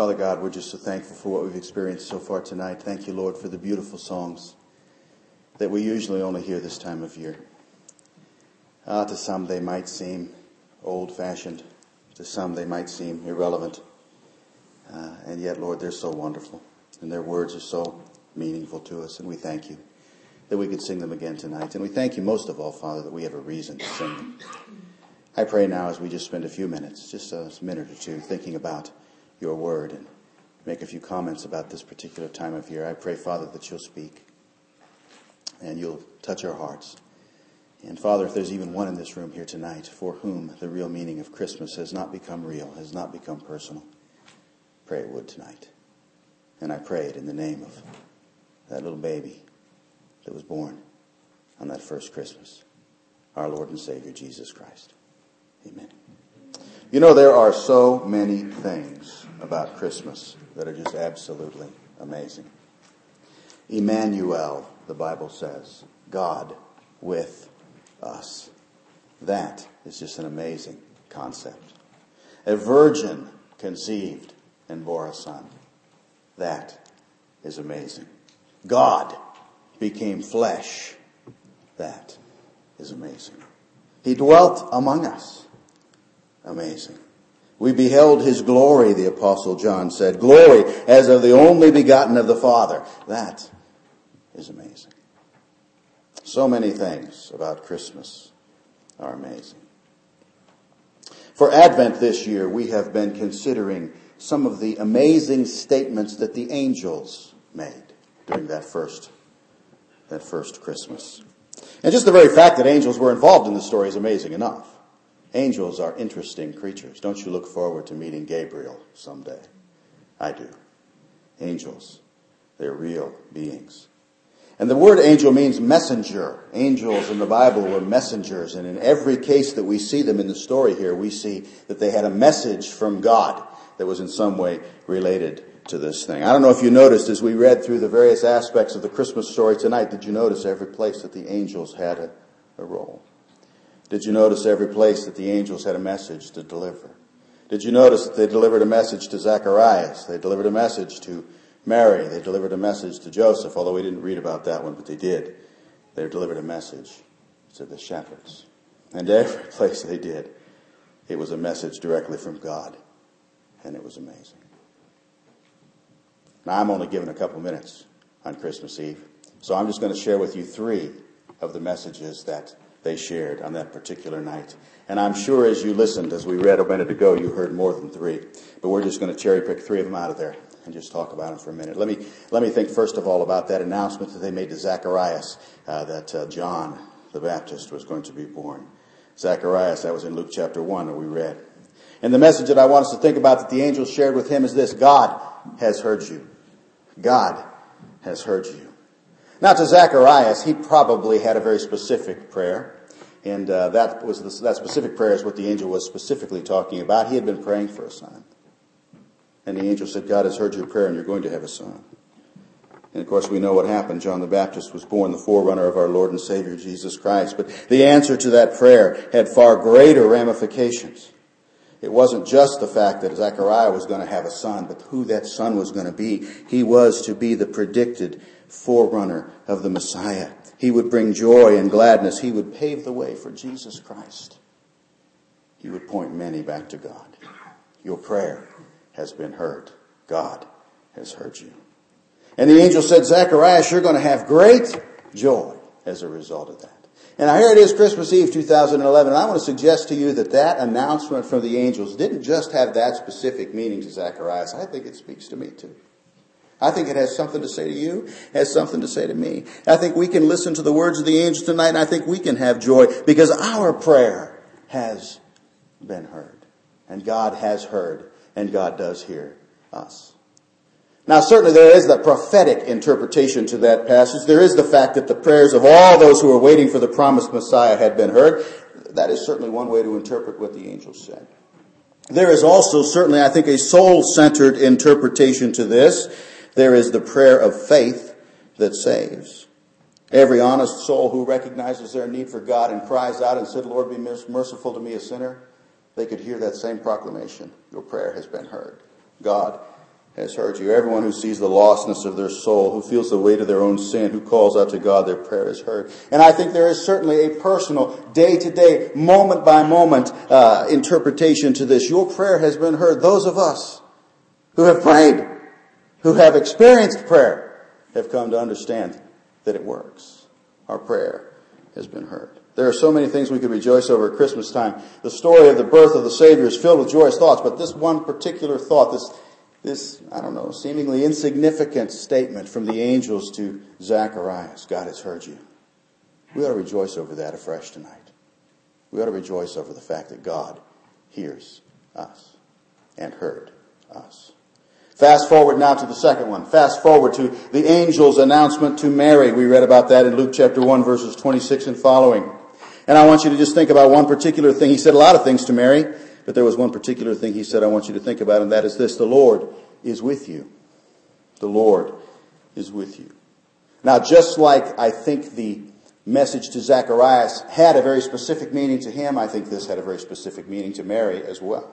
Father God, we're just so thankful for what we've experienced so far tonight. Thank you, Lord, for the beautiful songs that we usually only hear this time of year. To some they might seem old-fashioned. To some they might seem irrelevant. And yet, Lord, they're so wonderful. And their words are so meaningful to us. And we thank you that we could sing them again tonight. And we thank you most of all, Father, that we have a reason to sing them. I pray now as we just spend a few minutes, just a minute or two, thinking about your word and make a few comments about this particular time of year. I pray, Father, that you'll speak and you'll touch our hearts. And Father, if there's even one in this room here tonight for whom the real meaning of Christmas has not become real, has not become personal, pray it would tonight. And I pray it in the name of that little baby that was born on that first Christmas, our Lord and Savior, Jesus Christ. Amen. You know, there are so many things about Christmas that are just absolutely amazing. Emmanuel, the Bible says, God with us. That is just an amazing concept. A virgin conceived and bore a son. That is amazing. God became flesh. That is amazing. He dwelt among us. Amazing. We beheld his glory, the Apostle John said. Glory as of the only begotten of the Father. That is amazing. So many things about Christmas are amazing. For Advent this year, we have been considering some of the amazing statements that the angels made during that first Christmas. And just the very fact that angels were involved in the story is amazing enough. Angels are interesting creatures. Don't you look forward to meeting Gabriel someday? I do. Angels, they're real beings. And the word angel means messenger. Angels in the Bible were messengers. And in every case that we see them in the story here, we see that they had a message from God that was in some way related to this thing. I don't know if you noticed as we read through the various aspects of the Christmas story tonight, did you notice every place that the angels had a role? Did you notice every place that the angels had a message to deliver? Did you notice that they delivered a message to Zacharias? They delivered a message to Mary. They delivered a message to Joseph, although we didn't read about that one, but they did. They delivered a message to the shepherds. And every place they did, it was a message directly from God. And it was amazing. Now, I'm only given a couple minutes on Christmas Eve, so I'm just going to share with you three of the messages that they shared on that particular night. And I'm sure as you listened, as we read a minute ago, you heard more than three. But we're just going to cherry pick three of them out of there and just talk about them for a minute. Let me think first of all about that announcement that they made to Zacharias that John the Baptist was going to be born. Zacharias, that was in Luke chapter 1 that we read. And the message that I want us to think about that the angels shared with him is this: God has heard you. God has heard you. Now, to Zacharias, he probably had a very specific prayer, and that specific prayer is what the angel was specifically talking about. He had been praying for a son, and the angel said, God has heard your prayer, and you're going to have a son. And, of course, we know what happened. John the Baptist was born, the forerunner of our Lord and Savior, Jesus Christ. But the answer to that prayer had far greater ramifications. It wasn't just the fact that Zechariah was going to have a son, but who that son was going to be. He was to be the predicted forerunner of the Messiah. He would bring joy and gladness. He would pave the way for Jesus Christ. He would point many back to God. Your prayer has been heard. God has heard you. And the angel said, Zacharias, you're going to have great joy as a result of that. And here it is, Christmas Eve 2011, and I want to suggest to you that that announcement from the angels didn't just have that specific meaning to Zacharias. I think it speaks to me too. I think it has something to say to you, has something to say to me. I think we can listen to the words of the angels tonight, and I think we can have joy because our prayer has been heard. And God has heard, and God does hear us. Now, certainly there is the prophetic interpretation to that passage. There is the fact that the prayers of all those who were waiting for the promised Messiah had been heard. That is certainly one way to interpret what the angels said. There is also certainly, I think, a soul-centered interpretation to this. There is the prayer of faith that saves. Every honest soul who recognizes their need for God and cries out and said, Lord, be merciful to me, a sinner, they could hear that same proclamation. Your prayer has been heard. God has heard you. Everyone who sees the lostness of their soul, who feels the weight of their own sin, who calls out to God, their prayer is heard. And I think there is certainly a personal, day-to-day, moment-by-moment interpretation to this. Your prayer has been heard. Those of us who have prayed, who have experienced prayer, have come to understand that it works. Our prayer has been heard. There are so many things we could rejoice over at Christmas time. The story of the birth of the Savior is filled with joyous thoughts, but this one particular thought, this, I don't know, seemingly insignificant statement from the angels to Zacharias, God has heard you. We ought to rejoice over that afresh tonight. We ought to rejoice over the fact that God hears us and heard us. Fast forward now to the second one. Fast forward to the angel's announcement to Mary. We read about that in Luke chapter 1, verses 26 and following. And I want you to just think about one particular thing. He said a lot of things to Mary, but there was one particular thing he said I want you to think about, and that is this: the Lord is with you. The Lord is with you. Now, just like I think the message to Zacharias had a very specific meaning to him, I think this had a very specific meaning to Mary as well.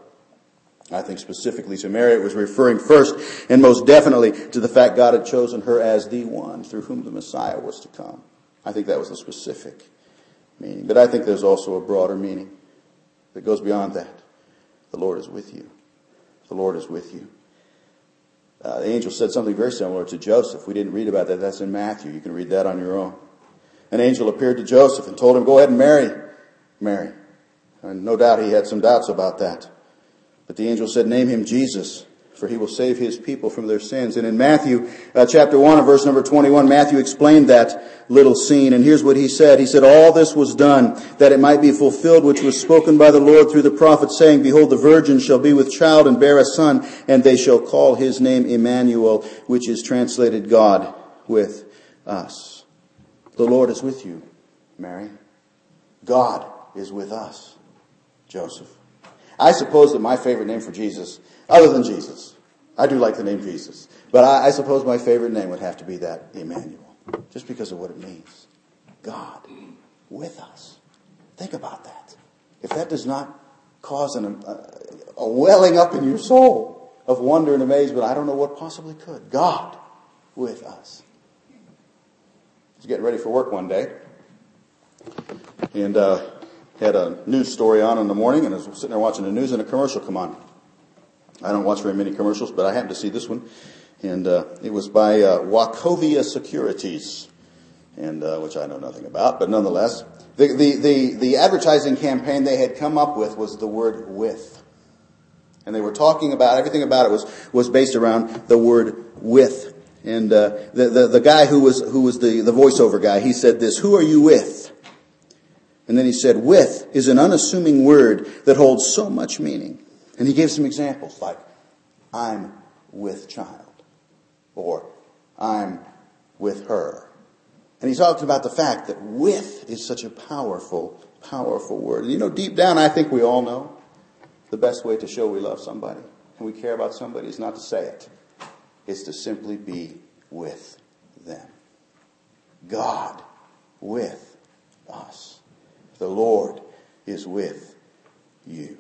I think specifically to Mary, it was referring first and most definitely to the fact God had chosen her as the one through whom the Messiah was to come. I think that was the specific meaning. But I think there's also a broader meaning that goes beyond that. The Lord is with you. The Lord is with you. The angel said something very similar to Joseph. We didn't read about that. That's in Matthew. You can read that on your own. An angel appeared to Joseph and told him, go ahead and marry Mary. And no doubt he had some doubts about that. But the angel said, name him Jesus, for he will save his people from their sins. And in Matthew chapter 1 and verse number 21, Matthew explained that little scene. And here's what he said. He said, all this was done that it might be fulfilled, which was spoken by the Lord through the prophet, saying, behold, the virgin shall be with child and bear a son, and they shall call his name Emmanuel, which is translated God with us. The Lord is with you, Mary. God is with us, Joseph. I suppose that my favorite name for Jesus, other than Jesus, I do like the name Jesus, but I suppose my favorite name would have to be that Emmanuel, just because of what it means. God with us. Think about that. If that does not cause a welling up in your soul of wonder and amazement, I don't know what possibly could. God with us. I was getting ready for work one day, and had a news story on in the morning, and I was sitting there watching the news, and a commercial come on. I don't watch very many commercials, but I happened to see this one, and it was by Wachovia Securities, and which I know nothing about, but nonetheless, the advertising campaign they had come up with was the word "with," and they were talking about everything about it was based around the word "with," and the guy who was the voiceover guy, he said this: "Who are you with?" And then he said, with is an unassuming word that holds so much meaning. And he gave some examples like, I'm with child, or I'm with her. And he talked about the fact that with is such a powerful, powerful word. And you know, deep down, I think we all know the best way to show we love somebody and we care about somebody is not to say it. It's to simply be with them. God with us. The Lord is with you.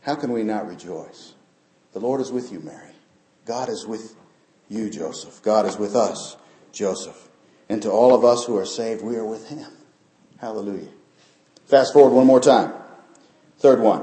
How can we not rejoice? The Lord is with you, Mary. God is with you, Joseph. God is with us, Joseph. And to all of us who are saved, we are with him. Hallelujah. Fast forward one more time. Third one.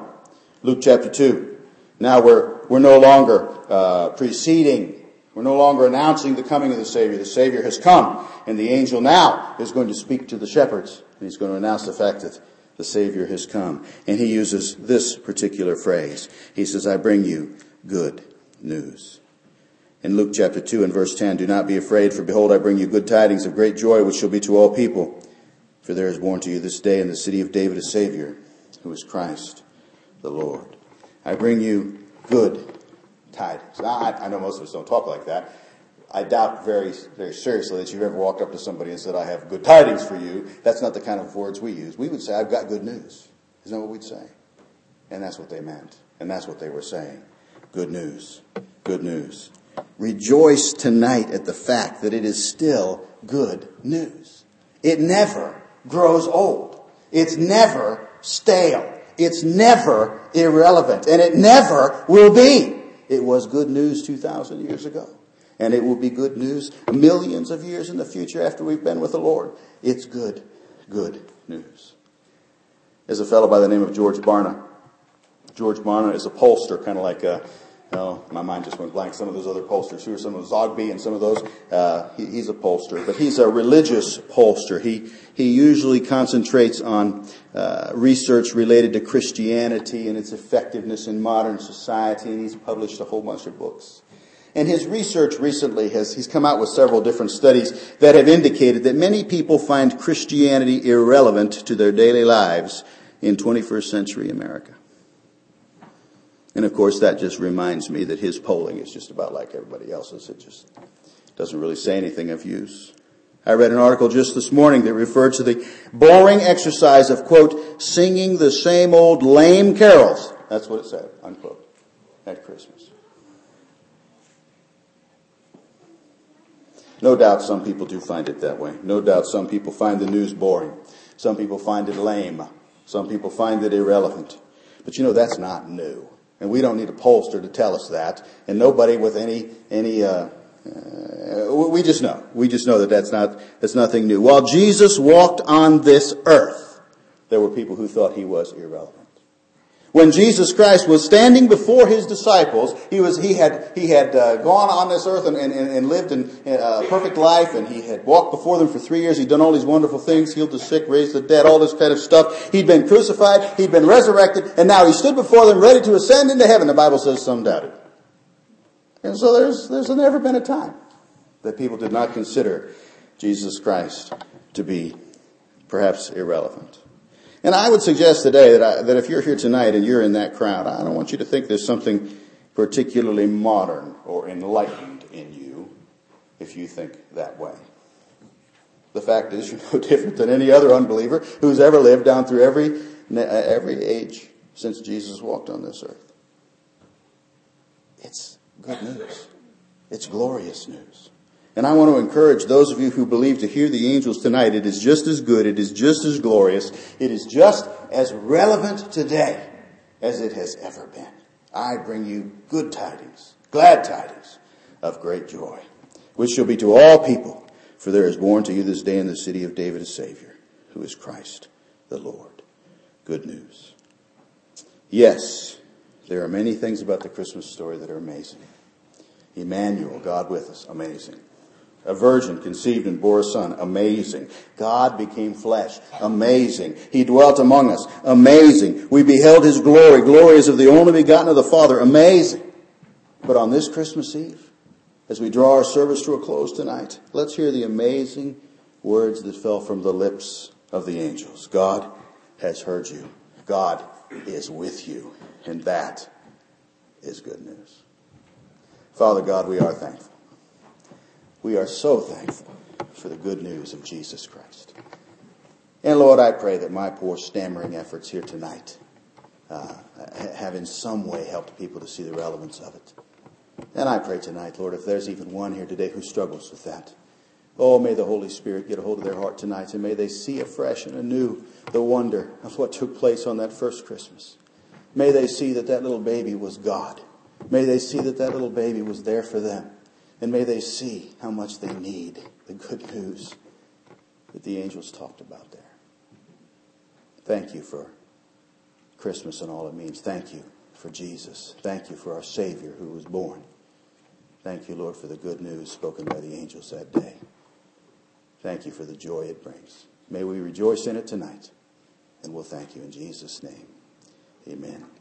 Luke chapter 2. Now we're no longer preceding. We're no longer announcing the coming of the Savior. The Savior has come. And the angel now is going to speak to the shepherds. And he's going to announce the fact that the Savior has come. And he uses this particular phrase. He says, I bring you good news. In Luke chapter 2 and verse 10, do not be afraid, for behold, I bring you good tidings of great joy, which shall be to all people. For there is born to you this day in the city of David a Savior, who is Christ the Lord. I bring you good tidings. Now, I know most of us don't talk like that. I doubt very, very seriously that you've ever walked up to somebody and said, I have good tidings for you. That's not the kind of words we use. We would say, I've got good news. Isn't that what we'd say? And that's what they meant. And that's what they were saying. Good news. Good news. Rejoice tonight at the fact that it is still good news. It never grows old. It's never stale. It's never irrelevant. And it never will be. It was good news 2,000 years ago. And it will be good news millions of years in the future after we've been with the Lord. It's good, good news. There's a fellow by the name of George Barna. George Barna is a pollster, kind of like a... Oh, my mind just went blank. Some of those other pollsters, who are some of Zogby and some of those, he's a pollster, but he's a religious pollster. He usually concentrates on research related to Christianity and its effectiveness in modern society, and he's published a whole bunch of books. And his research recently he's come out with several different studies that have indicated that many people find Christianity irrelevant to their daily lives in 21st century America. And, of course, that just reminds me that his polling is just about like everybody else's. It just doesn't really say anything of use. I read an article just this morning that referred to the boring exercise of, quote, singing the same old lame carols. That's what it said, unquote, at Christmas. No doubt some people do find it that way. No doubt some people find the news boring. Some people find it lame. Some people find it irrelevant. But, you know, that's not new. And we don't need a pollster to tell us that. And nobody with we just know. We just know that that's nothing new. While Jesus walked on this earth, there were people who thought he was irrelevant. When Jesus Christ was standing before his disciples, he had gone on this earth and lived a perfect life, and he had walked before them for 3 years. He'd done all these wonderful things, healed the sick, raised the dead, all this kind of stuff. He'd been crucified, he'd been resurrected, and now he stood before them ready to ascend into heaven. The Bible says some doubted. And so there's never been a time that people did not consider Jesus Christ to be perhaps irrelevant. And I would suggest today that if you're here tonight and you're in that crowd, I don't want you to think there's something particularly modern or enlightened in you if you think that way. The fact is, you're no different than any other unbeliever who's ever lived down through every age since Jesus walked on this earth. It's good news. It's glorious news. And I want to encourage those of you who believe to hear the angels tonight. It is just as good. It is just as glorious. It is just as relevant today as it has ever been. I bring you good tidings, glad tidings of great joy, which shall be to all people. For there is born to you this day in the city of David a Savior, who is Christ the Lord. Good news. Yes, there are many things about the Christmas story that are amazing. Emmanuel, God with us, amazing. A virgin conceived and bore a son. Amazing. God became flesh. Amazing. He dwelt among us. Amazing. We beheld his glory. Glory is of the only begotten of the Father. Amazing. But on this Christmas Eve, as we draw our service to a close tonight, let's hear the amazing words that fell from the lips of the angels. God has heard you. God is with you. And that is good news. Father God, we are thankful. We are so thankful for the good news of Jesus Christ. And Lord, I pray that my poor stammering efforts here tonight have in some way helped people to see the relevance of it. And I pray tonight, Lord, if there's even one here today who struggles with that, oh, may the Holy Spirit get a hold of their heart tonight, and may they see afresh and anew the wonder of what took place on that first Christmas. May they see that that little baby was God. May they see that that little baby was there for them. And may they see how much they need the good news that the angels talked about there. Thank you for Christmas and all it means. Thank you for Jesus. Thank you for our Savior who was born. Thank you, Lord, for the good news spoken by the angels that day. Thank you for the joy it brings. May we rejoice in it tonight. And we'll thank you in Jesus' name. Amen.